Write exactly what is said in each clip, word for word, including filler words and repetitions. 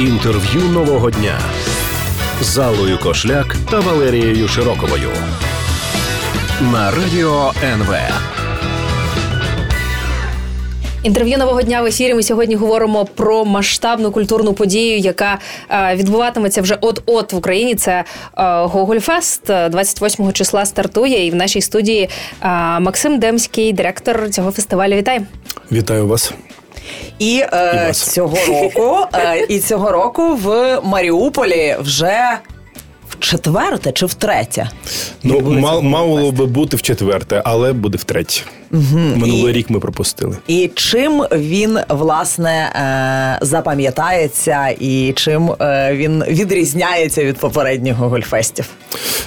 Інтерв'ю нового дня з Аллою Кошляк та Валерією Широковою на Радіо ен ве. Інтерв'ю нового дня в ефірі. Ми сьогодні говоримо про масштабну культурну подію, яка е, відбуватиметься вже от-от в Україні. Це е, Гогольфест. двадцять восьмого числа стартує. І в нашій студії е, Максим Демський, директор цього фестивалю. Вітаю. Вітаю вас. І, е, і вас. Цього року, е, і цього року в Маріуполі вже... Четверте чи втретє? Ну, мало, мало би бути в четверте, але буде втретє. Угу. Минулий і, рік ми пропустили. І чим він, власне, запам'ятається і чим він відрізняється від попередніх Гогольфестів?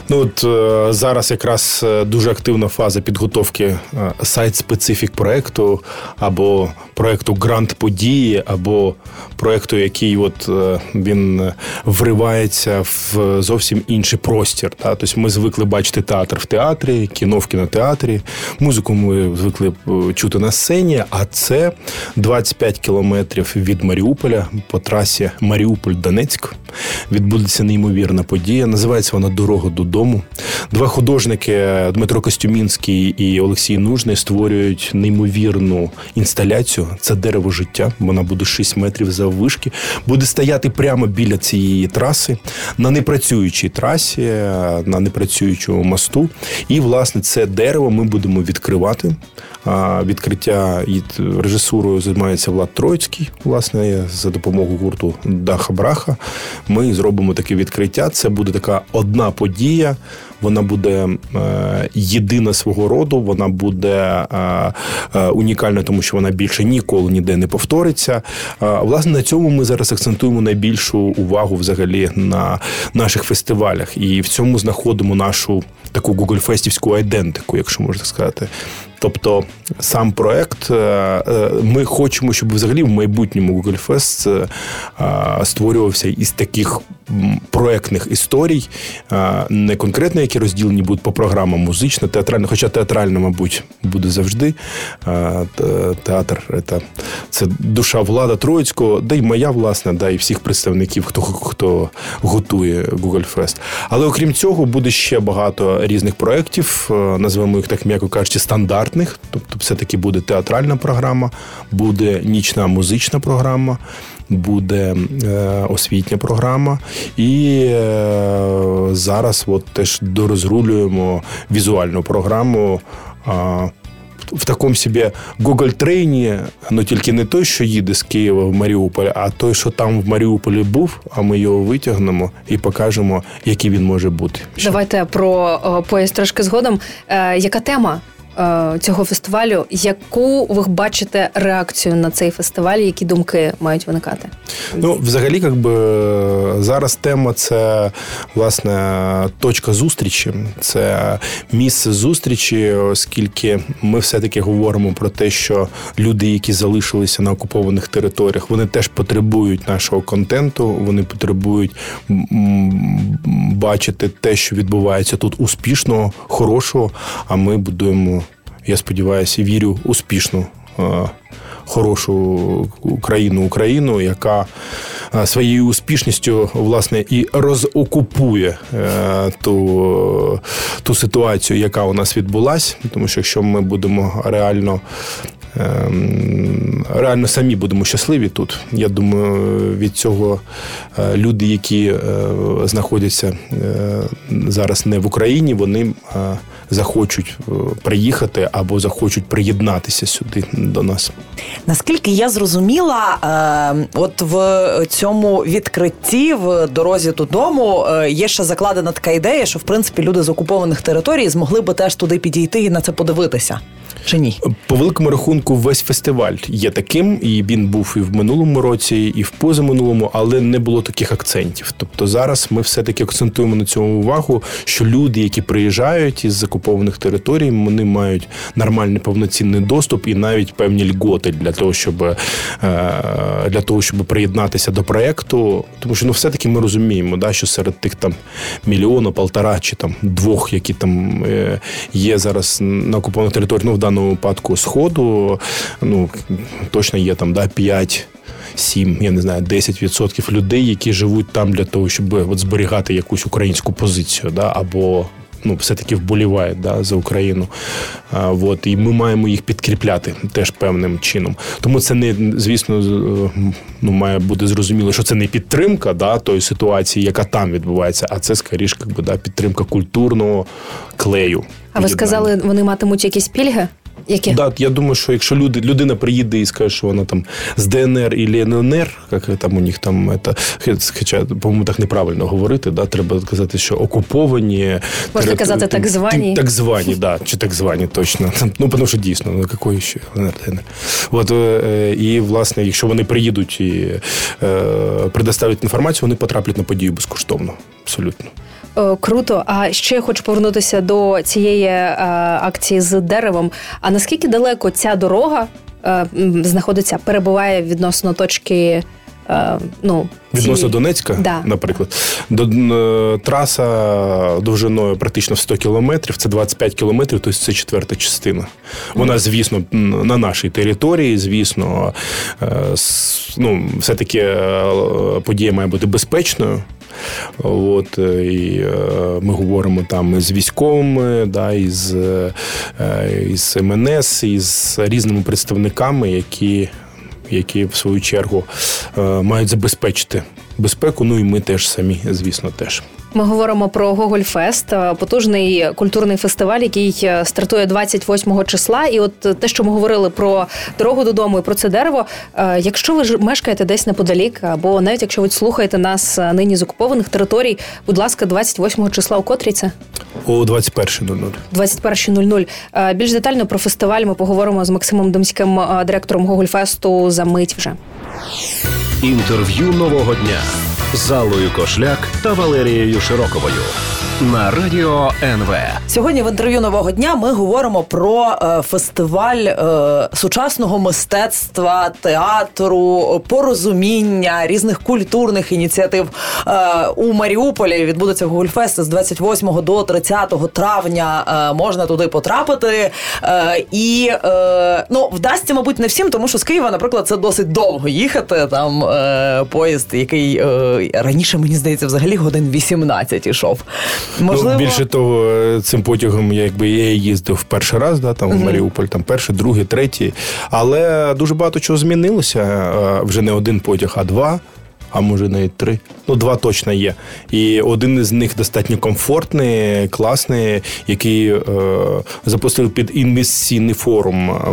Ну, от зараз якраз дуже активна фаза підготовки сайт-специфік проєкту, або проєкту грант-події, або проєкту, який от він вривається в зовсім інший простір. Та? Тобто ми звикли бачити театр в театрі, кіно в кінотеатрі, музику ми звикли чути на сцені, а це двадцять п'ять кілометрів від Маріуполя по трасі Маріуполь-Донецьк. Відбудеться неймовірна подія, називається вона «Дорога додому». Два художники, Дмитро Костюмінський і Олексій Нужний, створюють неймовірну інсталяцію. Це дерево життя, вона буде шість метрів заввишки, буде стояти прямо біля цієї траси, на непрацюючій трасі, на непрацюючому мосту. І, власне, це дерево ми будемо відкривати. Відкриття і режисурою займається Влад Троїцький, власне, за допомогою гурту «ДахаБраха». Ми зробимо таке відкриття. Це буде така одна подія. Вона буде е, єдина свого роду, вона буде е, е, унікальна, тому що вона більше ніколи ніде не повториться. Е, власне, на цьому ми зараз акцентуємо найбільшу увагу взагалі на наших фестивалях. І в цьому знаходимо нашу таку гогольфестівську айдентику, якщо можна сказати. Тобто сам проект, ми хочемо, щоб взагалі в майбутньому Гогольфест створювався із таких проектних історій, не конкретно, які розділені будуть по програмам музична, театральна, хоча театральна, мабуть, буде завжди. Театр – це душа Влада Троїцького, да й моя, власна, да і всіх представників, хто, хто готує Гогольфест. Але окрім цього, буде ще багато різних проєктів, назвемо їх так, м'яко кажучи, стандарт. Тобто все-таки буде театральна програма, буде нічна музична програма, буде е, освітня програма. І е, зараз от теж дорозрулюємо візуальну програму е, в такому собі Гоголь-трейні, але тільки не той, що їде з Києва в Маріуполь, а той, що там в Маріуполі був, а ми його витягнемо і покажемо, який він може бути. Давайте про поїзд трошки згодом. Е, яка тема цього фестивалю? Яку ви бачите реакцію на цей фестиваль? Які думки мають виникати? Ну, взагалі, як би, зараз тема – це, власне, точка зустрічі. Це місце зустрічі, оскільки ми все-таки говоримо про те, що люди, які залишилися на окупованих територіях, вони теж потребують нашого контенту, вони потребують бачити те, що відбувається тут успішного, хорошого, а ми будуємо, я сподіваюся, вірю, успішну, хорошу країну, Україну, яка своєю успішністю, власне, і розокупує ту, ту ситуацію, яка у нас відбулась. Тому що якщо ми будемо реально... реально самі будемо щасливі тут. Я думаю, від цього люди, які знаходяться зараз не в Україні, вони захочуть приїхати або захочуть приєднатися сюди до нас. Наскільки я зрозуміла, от в цьому відкритті, в дорозі додому, є ще закладена така ідея, що, в принципі, люди з окупованих територій змогли би теж туди підійти і на це подивитися. Чи ні? По великому рахунку, весь фестиваль є таким, і він був і в минулому році, і в позаминулому, але не було таких акцентів. Тобто зараз ми все-таки акцентуємо на цьому увагу, що люди, які приїжджають із окупованих територій, вони мають нормальний повноцінний доступ і навіть певні льготи для того, щоб, для того, щоб приєднатися до проєкту. Тому що, ну, все-таки ми розуміємо, да, що серед тих там мільйона, полтора чи там двох, які там є зараз на окупованих територіях, ну, в даному випадку Сходу, ну, точно є там, да, п'ять сім, я не знаю, десять відсотків людей, які живуть там для того, щоб от зберігати якусь українську позицію, да, або ну, все-таки вболівають, да, за Україну. А, от, і ми маємо їх підкріпляти теж певним чином. Тому це не, звісно, ну, має бути зрозуміло, що це не підтримка, да, тої ситуації, яка там відбувається, а це, скоріш, як би, да, підтримка культурного клею. А ви сказали, вони матимуть якісь пільги? Які? Да, я думаю, що якщо люди, людина приїде і скаже, що вона там з ДНР і ЛНР, як там у них там, это, хоча, по-моєму, так неправильно говорити, да, треба казати, що окуповані. Можна тери, казати там, так звані. Так звані, да, чи так звані, точно. Ну, тому що дійсно, ну, якої ще ЛНР, ДНР. От, і, власне, якщо вони приїдуть і е, предоставлять інформацію, вони потраплять на подію безкоштовно, абсолютно. Круто. А ще я хочу повернутися до цієї е, акції з деревом. А наскільки далеко ця дорога е, знаходиться, перебуває відносно точки... Е, ну, відносно ці... Донецька, да, наприклад? До, е, траса довжиною практично в сто кілометрів, це двадцять п'ять кілометрів, тобто це четверта частина. Вона, звісно, на нашій території, звісно, е, с, ну, все-таки е, подія має бути безпечною. От, і ми говоримо там з військовими, да, із, із МНС, із різними представниками, які, які в свою чергу мають забезпечити безпеку, ну і ми теж самі, звісно, теж. Ми говоримо про Гогольфест, потужний культурний фестиваль, який стартує двадцять восьмого числа. І от те, що ми говорили про дорогу додому і про це дерево, якщо ви мешкаєте десь неподалік, або навіть якщо ви слухаєте нас нині з окупованих територій, будь ласка, двадцять восьмого числа у котрій це? О двадцять перша нуль нуль. двадцять перша нуль нуль. Більш детально про фестиваль ми поговоримо з Максимом Демським, директором Гогольфесту, за мить вже. Інтерв'ю нового дня з Аллою Кошляк та Валерією Широковою на Радіо ен ве. Сьогодні в інтерв'ю нового дня ми говоримо про е, фестиваль е, сучасного мистецтва, театру, порозуміння, різних культурних ініціатив. Е, у Маріуполі відбудеться Гогольфест з двадцять восьмого до тридцятого травня. Е, можна туди потрапити. Е, і, е, ну, вдасться, мабуть, не всім, тому що з Києва, наприклад, це досить довго їхати. Там е, поїзд, який е, раніше, мені здається, взагалі годин вісімнадцять ішов. Можливо... Ну, більше того, цим потягом я, якби, я їздив в перший раз, да, там, uh-huh. в Маріуполь, там, перший, другий, третій. Але дуже багато чого змінилося. Вже не один потяг, а два, а може навіть три. Ну, два точно є. І один із них достатньо комфортний, класний, який е, запустив під інвестиційний форум е,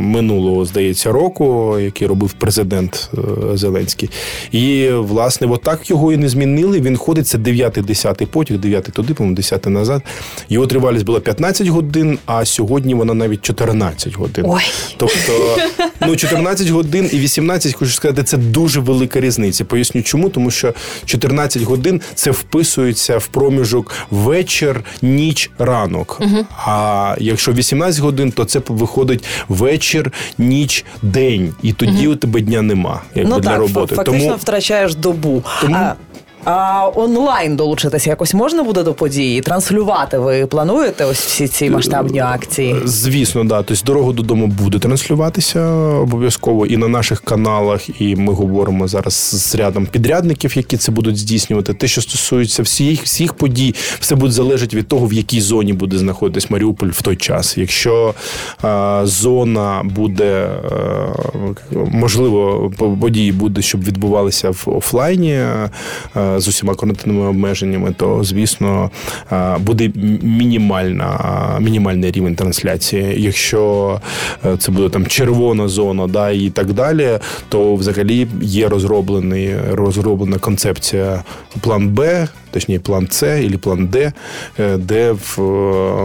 минулого, здається, року, який робив президент е, Зеленський. І, власне, отак його і не змінили. Він ходить, це дев'ятий-десятий потяг, дев'ятий туди, по-моєму, десятий назад. Його тривалість була п'ятнадцять годин, а сьогодні вона навіть чотирнадцять годин. Ой. Тобто, ну, чотирнадцять годин і вісімнадцять, хочу сказати, це дуже велика різниця. Поясню, чому, тому що чотирнадцять годин – це вписується в проміжок вечір, ніч, ранок. Угу. А якщо вісімнадцять годин, то це виходить вечір, ніч, день. І тоді угу. у тебе дня нема, якби, ну, для так, роботи. Фактично тому, втрачаєш добу. Тому... А... А онлайн долучитися якось можна буде до події? Транслювати ви плануєте ось всі ці масштабні акції? Звісно, да. Тобто «Дорога додому» буде транслюватися обов'язково і на наших каналах, і ми говоримо зараз з рядом підрядників, які це будуть здійснювати. Те, що стосується всіх, всіх подій, все буде залежати від того, в якій зоні буде знаходитись Маріуполь в той час. Якщо е, зона буде, е, можливо, події буде, щоб відбувалися в офлайні, е, з усіма карантинними обмеженнями, то, звісно, буде мінімальна, мінімальний рівень трансляції. Якщо це буде там червона зона, да, і так далі, то взагалі є розроблений, розроблена концепція план Б, точніше план С або план Д, де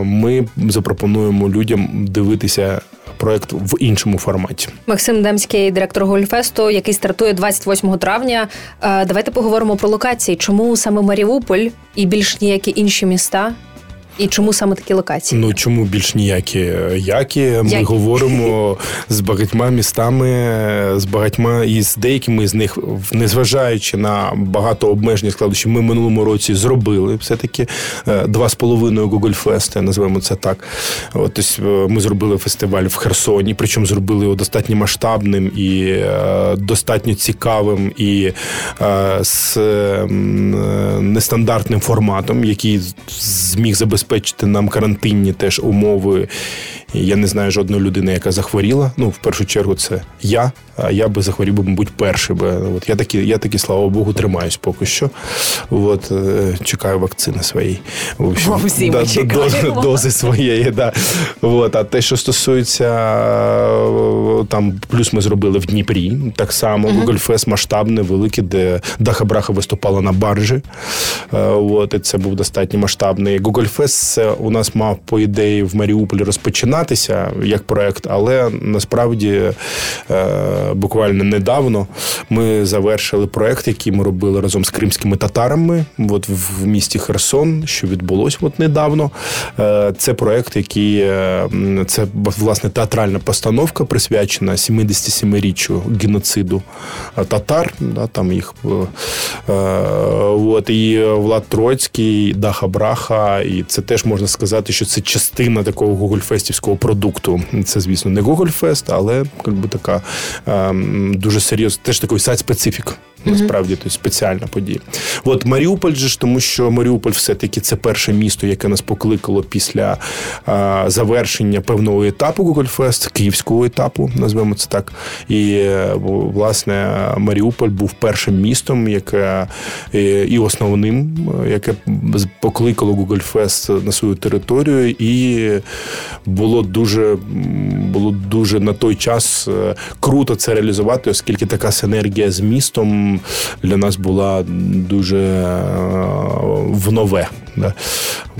ми запропонуємо людям дивитися проєкт в іншому форматі. Максим Демський, директор Гогольфесту, який стартує двадцять восьмого травня. Давайте поговоримо про локації. Чому саме Маріуполь і більш ніякі інші міста? І чому саме такі локації? Ну, чому більш ніякі? Які? Ми Які? говоримо з багатьма містами, з багатьма і з деякими з них, незважаючи на багато обмежень складнощів, ми в минулому році зробили все-таки два з половиною Гогольфеста, називаємо це так. От, тобто ми зробили фестиваль в Херсоні, причому зробили його достатньо масштабним і достатньо цікавим і з нестандартним форматом, який зміг забезпечити нам карантинні теж умови. Я не знаю жодної людини, яка захворіла. Ну, в першу чергу, це я. А я би захворів, би, мабуть, перший. От я таки, я таки, слава Богу, тримаюсь поки що. От, чекаю вакцини своєї. В общем, Бо всі да, ми чекаємо. Дози своєї, да. От, а те, що стосується, там, плюс ми зробили в Дніпрі. Так само, uh-huh. Гогольфест масштабний, великий, де ДахаБраха виступала на баржі. От, і це був достатньо масштабний. Гогольфест у нас мав, по ідеї, в Маріуполі розпочинати як проєкт, але насправді буквально недавно ми завершили проєкт, який ми робили разом з кримськими татарами от в місті Херсон, що відбулось от недавно. Це проєкт, який, це, власне, театральна постановка, присвячена сімдесят сьомиріччю геноциду татар, да, там їх от, і Влад Троїцький, ДахаБраха, і це теж можна сказати, що це частина такого Гогольфестівського продукту. Це, звісно, не Гогольфест, але якби така ем, дуже серйозна, теж такий сайт-специфік. Насправді, то спеціальна подія. От Маріуполь же ж, тому що Маріуполь все-таки це перше місто, яке нас покликало після а, завершення певного етапу Гогольфест, київського етапу, назвемо це так. І, власне, Маріуполь був першим містом, яке і основним, яке покликало Гогольфест на свою територію, і було дуже, було дуже на той час круто це реалізувати, оскільки така синергія з містом для нас була дуже в нове. Да?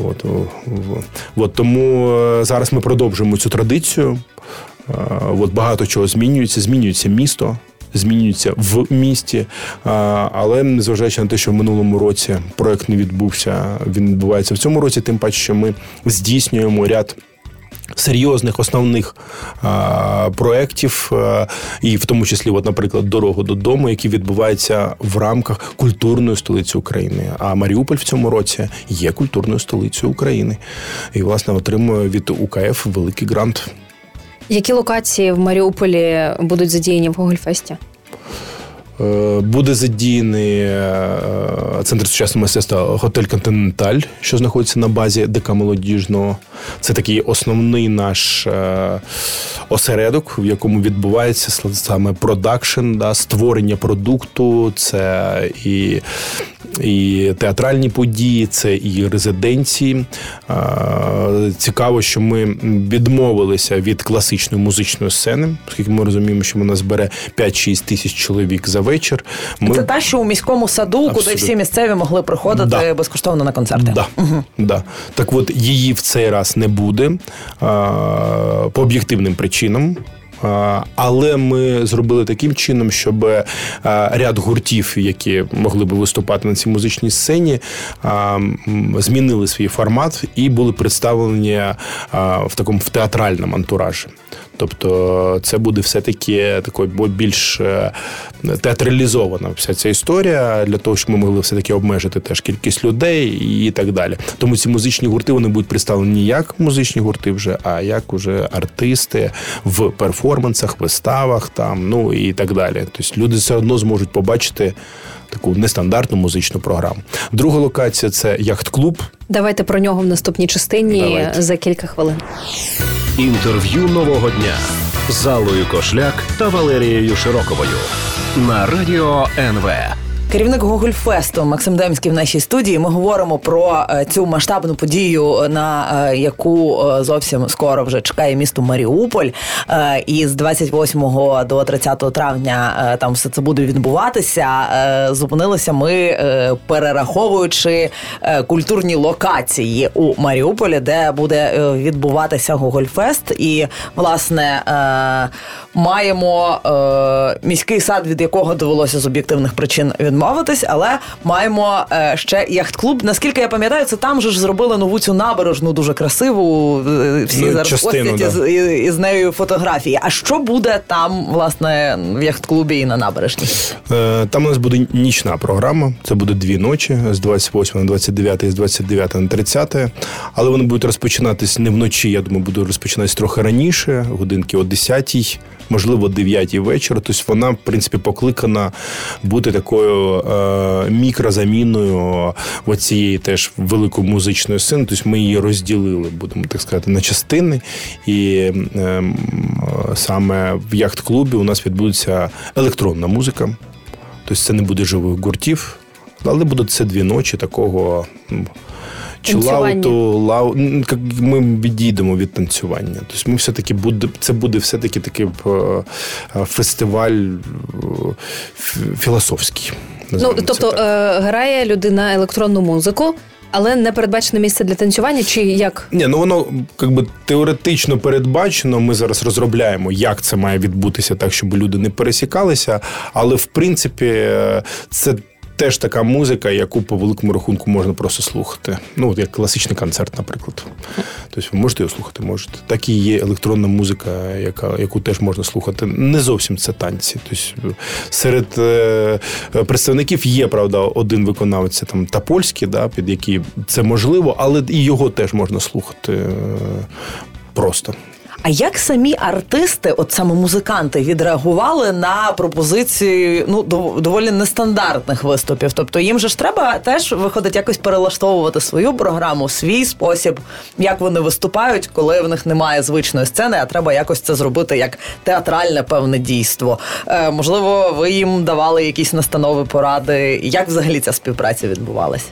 От, от. От, тому зараз ми продовжуємо цю традицію. От, багато чого змінюється. Змінюється місто, змінюється в місті. Але, незважаючи на те, що в минулому році проєкт не відбувся, він відбувається в цьому році, тим паче, що ми здійснюємо ряд серйозних основних а, проєктів, а, і в тому числі, от, наприклад, «Дорога додому», який відбувається в рамках культурної столиці України. А Маріуполь в цьому році є культурною столицею України. І, власне, отримує від УКФ великий грант. Які локації в Маріуполі будуть задіяні в Гогольфесті? Буде задіяний Центр сучасного мистецтва «Готель Континенталь», що знаходиться на базі ДК Молодіжного. Це такий основний наш осередок, в якому відбувається саме продакшн, да, створення продукту, це і, і театральні події, це і резиденції. Цікаво, що ми відмовилися від класичної музичної сцени, оскільки ми розуміємо, що вона збере п'ять-шість тисяч чоловік за вечір. Ми... Це та, що у міському саду, абсолютно, куди всі місцеві могли приходити, да, безкоштовно на концерти. Да. Угу. Да. Так от, її в цей раз не буде по об'єктивним причинам. Але ми зробили таким чином, щоб ряд гуртів, які могли би виступати на цій музичній сцені, змінили свій формат і були представлені в такому в театральному антуражі. Тобто це буде все-таки такою більш театралізована вся ця історія, для того, щоб ми могли все-таки обмежити теж кількість людей і так далі. Тому ці музичні гурти, вони будуть представлені як музичні гурти вже, а як уже артисти в перформансах, виставах, там, ну і так далі. Тобто люди все одно зможуть побачити таку нестандартну музичну програму. Друга локація – це яхт-клуб. Давайте про нього в наступній частині. Давайте. За кілька хвилин. Інтерв'ю нового дня з Аллою Кошляк та Валерією Широковою на Радіо ен ве. Керівник Гогольфесту Максим Демський в нашій студії. Ми говоримо про цю масштабну подію, на яку зовсім скоро вже чекає місто Маріуполь. І з двадцять восьмого до тридцятого травня там все це буде відбуватися. Зупинилися ми, перераховуючи культурні локації у Маріуполі, де буде відбуватися Гогольфест. І, власне, маємо міський сад, від якого довелося з об'єктивних причин відмовитися. відмовитись, але маємо е, ще яхт-клуб. Наскільки я пам'ятаю, це там же ж зробили нову цю набережну, дуже красиву, всі ну, зараз постять із, із нею фотографії. А що буде там, власне, в яхт-клубі і на набережні? Е, там у нас буде нічна програма, це буде дві ночі, з двадцять восьмого на двадцять дев'яте і з двадцять дев'ятого на тридцяте. Але вони будуть розпочинатись не вночі, я думаю, будуть розпочинатись трохи раніше, годинки о десятій, можливо, дев'ятій вечора. Тобто вона, в принципі, покликана бути такою е- мікрозаміною оцієї теж великої музичної сцени. Тобто ми її розділили, будемо так сказати, на частини. І е- саме в яхт-клубі у нас відбудеться електронна музика. Тобто це не буде живих гуртів, але будуть це дві ночі такого... Чилауту, лау... ми відійдемо від танцювання. Тобто ми все-таки буде... це буде все-таки такий фестиваль філософський. Ну, тобто е- грає людина електронну музику, але не передбачено місце для танцювання, чи як? Ні, ну воно, якби, теоретично передбачено. Ми зараз розробляємо, як це має відбутися так, щоб люди не пересікалися, але, в принципі, це теж така музика, яку по великому рахунку можна просто слухати. Ну, от як класичний концерт, наприклад. Тобто ви можете його слухати, можете. Так і є електронна музика, яка, яку теж можна слухати. Не зовсім це танці. Тобто серед е, представників є, правда, один виконавець, там, Топольський, да, під який це можливо, але і його теж можна слухати е, просто. А як самі артисти, от саме музиканти, відреагували на пропозицію, ну, доволі нестандартних виступів? Тобто їм же ж треба теж, виходить, якось перелаштовувати свою програму, свій спосіб, як вони виступають, коли в них немає звичної сцени, а треба якось це зробити як театральне певне дійство. Е, можливо, ви їм давали якісь настанови, поради? Як взагалі ця співпраця відбувалась?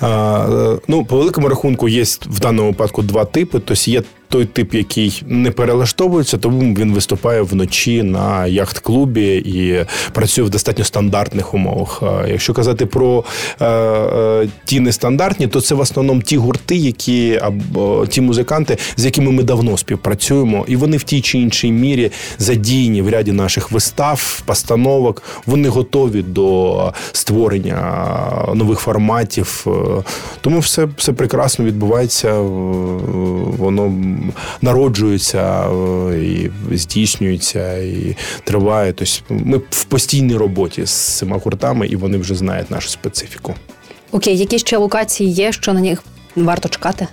А, ну, по великому рахунку, є в даному випадку два типи. Тобто є той тип, який не перелаштовується, тому він виступає вночі на яхт-клубі і працює в достатньо стандартних умовах. Якщо казати про е, е, ті нестандартні, то це в основному ті гурти, які або ті музиканти, з якими ми давно співпрацюємо, і вони в тій чи іншій мірі задіяні в ряді наших вистав, постановок. Вони готові до створення нових форматів. Тому все, все прекрасно відбувається, воно народжується і здійснюється, і триває. Тобто ми в постійній роботі з цими гуртами, і вони вже знають нашу специфіку. Окей, які ще локації є, що на них варто чекати?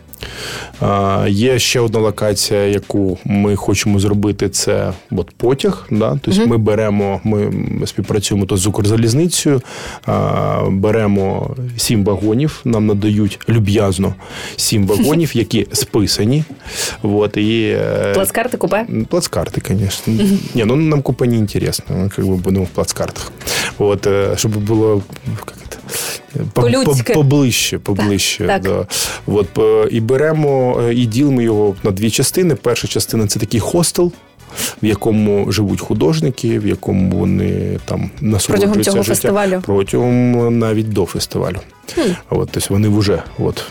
А, є ще одна локація, яку ми хочемо зробити, це от потяг. Да? Тобто mm-hmm. ми беремо, ми співпрацюємо то з Укрзалізницею, а, беремо сім вагонів, нам надають люб'язно сім вагонів, які списані. От, і, плацкарти, купе? Плацкарти, звісно. Mm-hmm. Ні, ну нам купе не інтересно, якби будемо в плацкартах. От, щоб було... По-людськи. Поближче, поближче. Так, да. От, і беремо, і ділимо його на дві частини. Перша частина – це такий хостел, в якому живуть художники, в якому вони там насолоджуються протягом цього життя. Фестивалю. Протягом навіть до фестивалю. Хм. От, тобто вони вже... От.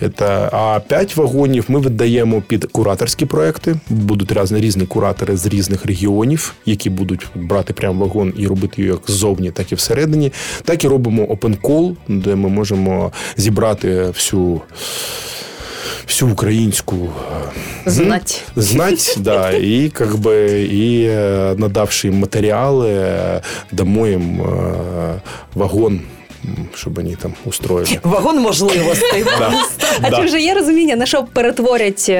Это, а п'ять вагонів ми віддаємо під кураторські проекти. Будуть різні, різні куратори з різних регіонів, які будуть брати прям вагон і робити його як ззовні, так і всередині. Так і робимо опен-кол, де ми можемо зібрати всю... всю українську знать, знать да, і, как би, і надавши їм матеріали, дамо їм вагон, щоб вони там устроїли. Вагон можливостей. А чи вже є розуміння, на що перетворять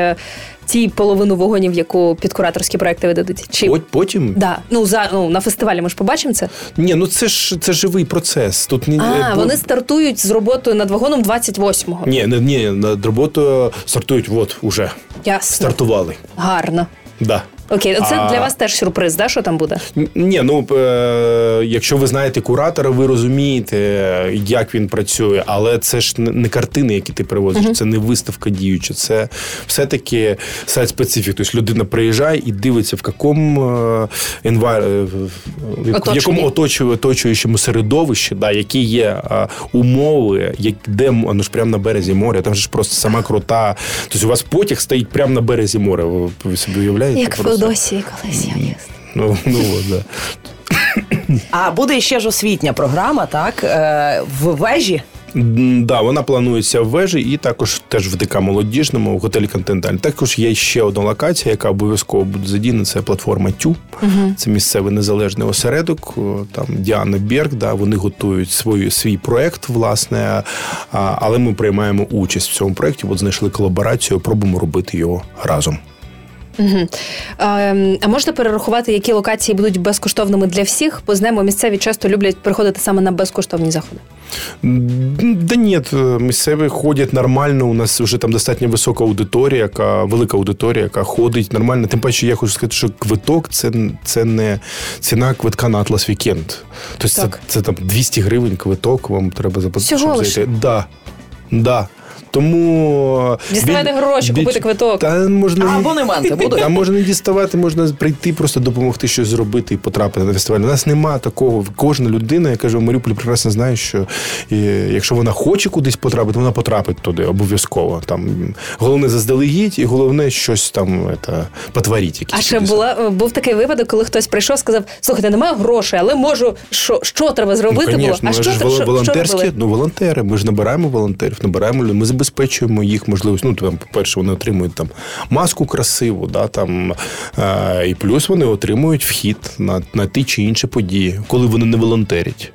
ті половину вагонів, яку під кураторські проекти ви дадуть? Потім? Да. Ну, за, ну, на фестивалі ми ж побачимо це. Ні, ну це ж це живий процес. Тут не, а, бо... вони стартують з роботою над вагоном двадцять восьмого. Ні, ні, над роботою стартують от уже. Ясно. Стартували. Гарно. Да. Окей, це а... для вас теж сюрприз, да, що там буде? Ні, ну, е- якщо ви знаєте куратора, ви розумієте, як він працює, але це ж не картини, які ти привозиш, uh-huh. це не виставка діюча, це все-таки сайт-специфік. Тобто людина приїжджає і дивиться, в якому інвар... в якому оточуючому середовищі, да, які є умови, як де, ну ж прямо на березі моря, там ж просто сама крута. Тобто у вас потяг стоїть прямо на березі моря, ви собі уявляєте? Як в Досі колись я їздила. Ну, ну, да. А буде ще ж освітня програма, так? В вежі? Да, вона планується в вежі і також теж в ДК Молодіжному, в готелі Континенталь. Також є ще одна локація, яка обов'язково буде задіяна, це платформа Тю. Uh-huh. Це місцевий незалежний осередок, там Діана Берг, да, вони готують свою, свій проєкт, власне, а, але ми приймаємо участь в цьому проєкті, от знайшли колаборацію, пробуємо робити його разом. Угу. А можна перерахувати, які локації будуть безкоштовними для всіх? Бо знаємо, місцеві часто люблять приходити саме на безкоштовні заходи. Да ні, місцеві ходять нормально, у нас вже там достатньо висока аудиторія, яка, велика аудиторія, яка ходить нормально. Тим паче, я хочу сказати, що квиток – це, це не ціна квитка на Атлас Вікенд. Тобто це, це там двісті гривень квиток, вам треба заплатити. Всього лише? Да, да. Тому... Діставайте гроші, купити квиток. Та, можна... А абонементи будуть? Та можна не діставати, можна прийти, просто допомогти щось зробити і потрапити на фестиваль. У нас нема такого. Кожна людина, я кажу, в Маріуполі прекрасно знає, що якщо вона хоче кудись потрапити, вона потрапить туди обов'язково. Там, головне заздалегідь і головне щось там это, потворити. А ще була, був такий випадок, коли хтось прийшов і сказав, слухайте, немає грошей, але можу, що, що треба зробити? Ну, конечно, було? А що, вол- що, волонтерські, що ну, волонтери, ми ж набираємо волонтерів, набираємо людей, ми забезпечуємо їх можливість. Ну, там, по-перше, вони отримують там маску красиву, да, там, е- і плюс вони отримують вхід на, на ті чи інші події, коли вони не волонтерять.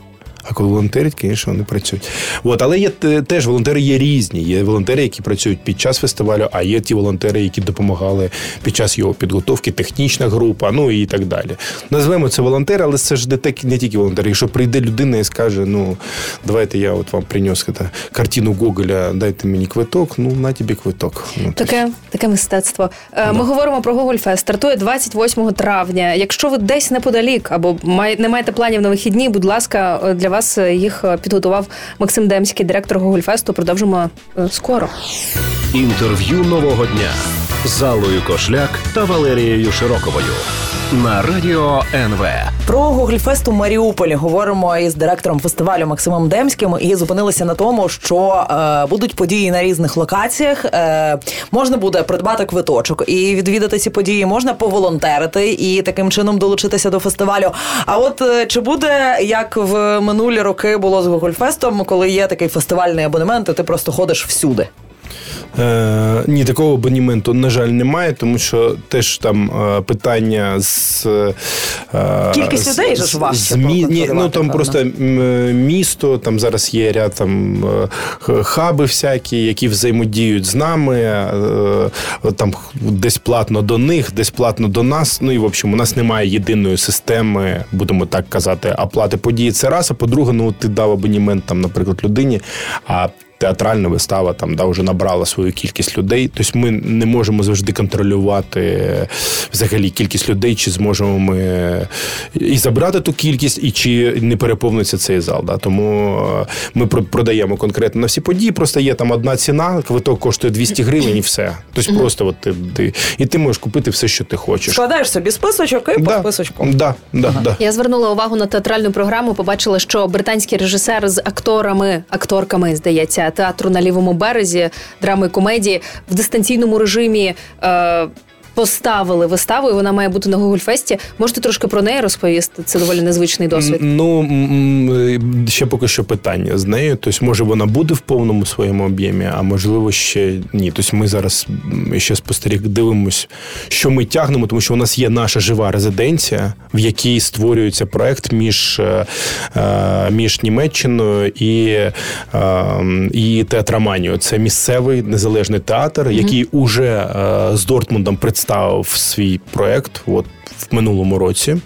А коли волонтерять, звісно, вони працюють. От, але є теж волонтери є різні. Є волонтери, які працюють під час фестивалю, а є ті волонтери, які допомагали під час його підготовки, технічна група, ну і так далі. Назвемо це волонтери, але це ж не тільки волонтери. Якщо прийде людина і скаже, ну, давайте я от вам принес це, картину Гоголя, дайте мені квиток, ну, на тобі квиток. Ну, таке, тось... таке мистецтво. Да. Ми говоримо про Гогольфест. Стартує двадцять восьмого травня. Якщо ви десь неподалік або не маєте планів на вихідні, будь ласка, для вас вас їх підготував Максим Демський, директор Гогольфесту. Продовжимо скоро. Інтерв'ю нового дня з Аллою Кошляк та Валерією Широковою на Радіо ен ве. Про Гогольфест у Маріуполі говоримо із директором фестивалю Максимом Демським і зупинилися на тому, що е, будуть події на різних локаціях. Е, можна буде придбати квиточок і відвідати ці події, можна поволонтерити і таким чином долучитися до фестивалю. А от е, чи буде, як в минулі роки було з Гогольфестом, коли є такий фестивальний абонемент, і ти просто ходиш всюди? Е, ні, такого абонементу, на жаль, немає, тому що теж там е, питання з... Е, Кількість з, людей з, ж важче. З, ні, ні, ну, там просто місто, там зараз є ряд там, хаби всякі, які взаємодіють з нами, е, там десь платно до них, десь платно до нас. Ну і, в общем, у нас немає єдиної системи, будемо так казати, оплати події. Це раз, а по-друге, ну, ти дав абонемент, там, наприклад, людині, а театральна вистава там, да, вже набрала свою кількість людей. Тобто ми не можемо завжди контролювати взагалі кількість людей, чи зможемо ми і забрати ту кількість, і чи не переповниться цей зал. Да. Тому ми продаємо конкретно на всі події, просто є там одна ціна, квиток коштує двісті гривень і все. Тобто mm-hmm. просто от ти, ти, і ти можеш купити все, що ти хочеш. Складаєш собі списочок і да. по списочку. Да. Да. Ага. Да. Я звернула увагу на театральну програму, побачила, що британський режисер з акторами, акторками, здається, театру на лівому березі, драми і комедії, в дистанційному режимі е, поставили виставу, і вона має бути на Гогольфесті. Можете трошки про неї розповісти? Це доволі незвичний досвід. Ну, ще поки що питання з нею. Тобто, може, вона буде в повному своєму об'ємі, а можливо, ще ні. Тобто, ми зараз ще спостеріг дивимось, що ми тягнемо, тому що у нас є наша жива резиденція, в якій створюється проект між, між Німеччиною і, і Театроманією. Це місцевий незалежний театр, який mm-hmm. уже з Дортмундом представлений ставив свій проєкт от, в минулому році.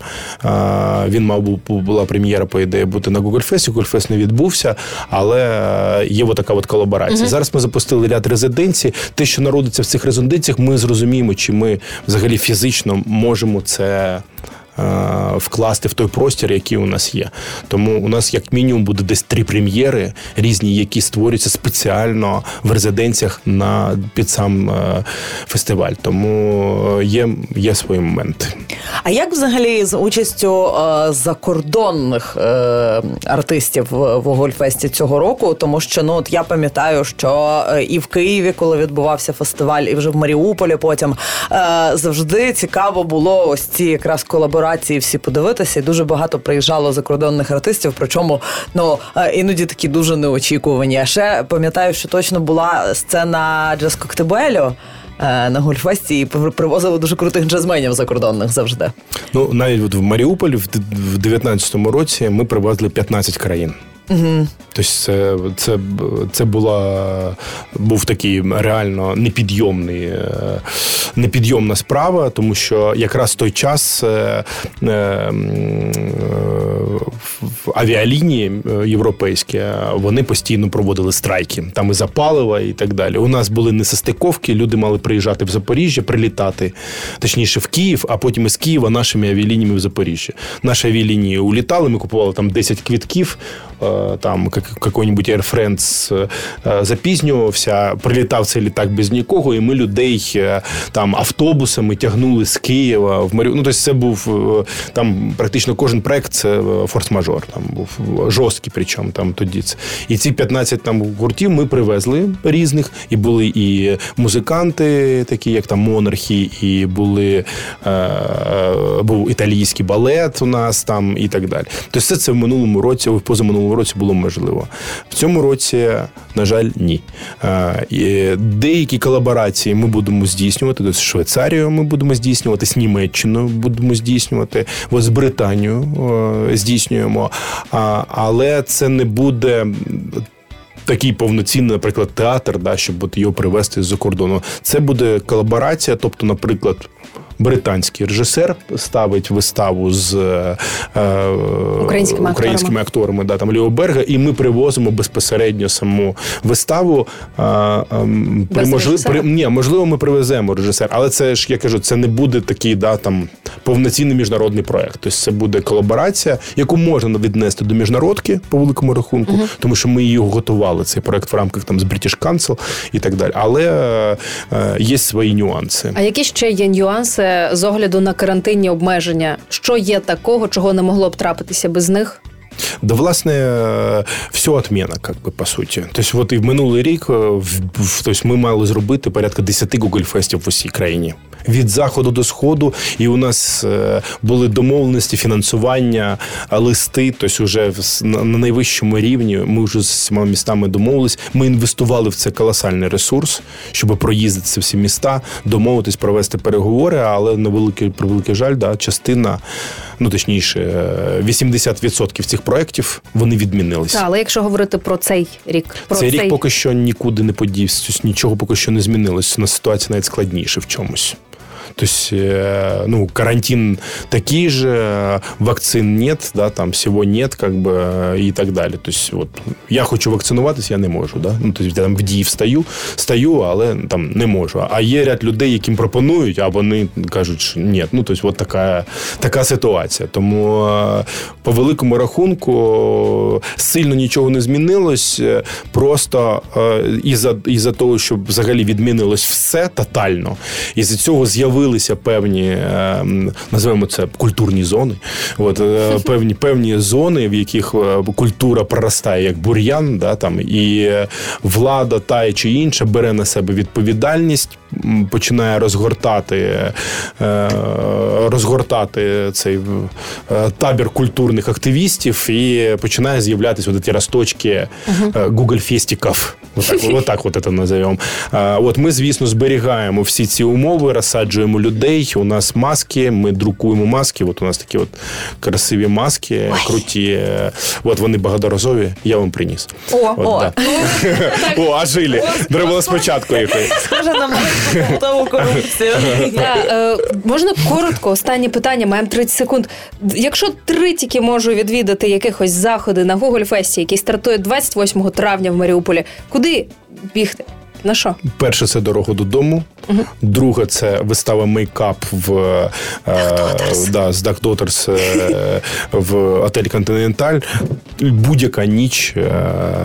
А, він мав була прем'єра, по ідеї, бути на Гогольфесті. Гогольфест не відбувся, але є от така от колаборація. Uh-huh. Зараз ми запустили ряд резиденцій. Те, що народиться в цих резиденціях, ми зрозуміємо, чи ми взагалі фізично можемо це вкласти в той простір, який у нас є. Тому у нас як мінімум буде десь три прем'єри різні, які створюються спеціально в резиденціях на, під сам фестиваль. Тому є, є свої моменти. А як взагалі з участю е, закордонних е, артистів в Гогольфесті цього року? Тому що, ну, от я пам'ятаю, що і в Києві, коли відбувався фестиваль, і вже в Маріуполі потім, е, завжди цікаво було ось ці якраз колаборації декорації всі подивитися. І дуже багато приїжджало закордонних артистів, причому, ну, іноді такі дуже неочікувані. А ще пам'ятаю, що точно була сцена джаз-коктебелю на Гогольфесті, і привозили дуже крутих джазменів закордонних завжди. Ну, навіть от в Маріуполь в дев'ятнадцятому році ми привезли п'ятнадцять країн. Угу. Тобто це, це, це була, був такий реально непідйомний, непідйомна справа, тому що якраз в той час авіалінії європейські, вони постійно проводили страйки. Там і за палива, і так далі. У нас були несостиковки, люди мали приїжджати в Запоріжжя, прилітати, точніше в Київ, а потім із Києва нашими авіалініями в Запоріжжя. Наші авіалінії улітали, ми купували там десять квитків, там какой-нибудь Air France запізнювався, прилітав цей літак без нікого, і ми людей там автобусами тягнули з Києва в Маріуполь. Ну, тобто це був там практично кожен проект, це форс-мажор, там був жорсткий, причому там тоді. І ці п'ятнадцять там гуртів ми привезли різних, і були і музиканти такі, як там Монархи, і були, був італійський балет у нас там, і так далі. Тобто все це в минулому році, в позаминулому році було можливо. В цьому році, на жаль, ні. Деякі колаборації ми будемо здійснювати, тобто з Швейцарією ми будемо здійснювати, з Німеччиною будемо здійснювати, з Британією здійснюємо, але це не буде такий повноцінний, наприклад, театр, да, щоб його привезти з-за кордону. Це буде колаборація, тобто, наприклад, британський режисер ставить виставу з е, українськими, українськими акторами, да, там Ліо Берга, і ми привозимо безпосередньо саму виставу. Е, е, при, можлив, при, ні, можливо, ми привеземо режисер, але це ж, я кажу, це не буде такий, да, там, повноцінний міжнародний проєкт. Тобто це буде колаборація, яку можна віднести до міжнародки, по великому рахунку, uh-huh. тому що ми її готували, цей проєкт в рамках там, з British Council і так далі. Але е, е, є свої нюанси. А які ще є нюанси з огляду на карантинні обмеження? Що є такого, чого не могло б трапитися без них? Да, власне, все отмена, как бы, по суті. Тобто, от і в минулий рік в, в, тобто, ми мали зробити порядка десяти Гогольфестів в усій країні. Від заходу до сходу. І у нас е, були домовленості, фінансування, листи. Тобто, вже в, на, на найвищому рівні ми вже з всіма містами домовились. Ми інвестували в це колосальний ресурс, щоб проїздити всі міста, домовитись, провести переговори. Але, на великий, при великий жаль, да, частина, ну, точніше, вісімдесят відсотків цих проєктів, вони відмінилися. Так, але якщо говорити про цей рік? Про цей, цей рік поки що нікуди не подівся, нічого поки що не змінилось. У нас ситуація навіть складніша в чомусь. Тобто, ну, карантин такий же, вакцин нет, да, там всего нет, как бы, и так далее. То есть, вот, я хочу вакцинуватись, я не можу, да? Ну, то есть, я там в дії встаю, стаю, але там не можу. А є ряд людей, яким пропонують, а вони кажуть, що ні. Ну, то есть, вот така, така ситуація. Тому по великому рахунку сильно нічого не змінилось, просто із-за, із-за того, що взагалі відмінилось все тотально, із-за цього з'явилося певні, називаємо це, культурні зони. От, певні, певні зони, в яких культура проростає як бур'ян, да, там, і влада та чи інша бере на себе відповідальність, починає розгортати, розгортати цей табір культурних активістів і починає з'являтися ці росточки гогольфестиків. Ось так от це називаємо. От ми, звісно, зберігаємо всі ці умови, розсаджуємо людей, у нас маски, ми друкуємо маски, от у нас такі от красиві маски, ой, круті, от вони багаторазові, я вам приніс. О, от, о. Да. О, а жилі, треба було спочатку їх. Схоже на мою корупцію. Можна коротко, останнє питання, маємо тридцять секунд. Якщо три тільки можу відвідати якихось заходи на Гогольфесті, який стартує двадцять восьмого травня в Маріуполі, куди бігти? На що? Перше – це «Дорога додому». Угу. Друге – це вистава «Мейкап» в, е, да, з «Дах Дотерс» е, в «Готель Континенталь». Будь-яка ніч е,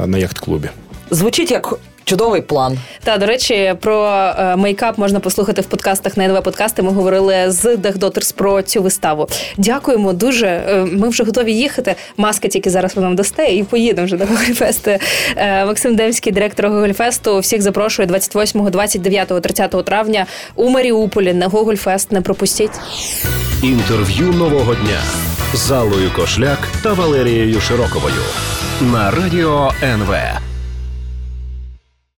на яхт-клубі. Звучить як Чудовий план. Та, до речі, про е, мейкап можна послухати в подкастах на ен ве Подкасти. Ми говорили з Дахдотерс про цю виставу. Дякуємо дуже. Е, ми вже готові їхати. Маска тільки зараз ви нам дасте і поїдемо вже до Гогольфесту. Е, Максим Демський, директор Гогольфесту. Всіх запрошую двадцять восьмого, двадцять дев'ятого, тридцятого травня у Маріуполі на Гогольфест. Не пропустіть. Інтерв'ю нового дня з Аллою Кошляк та Валерією Широковою на Радіо НВ.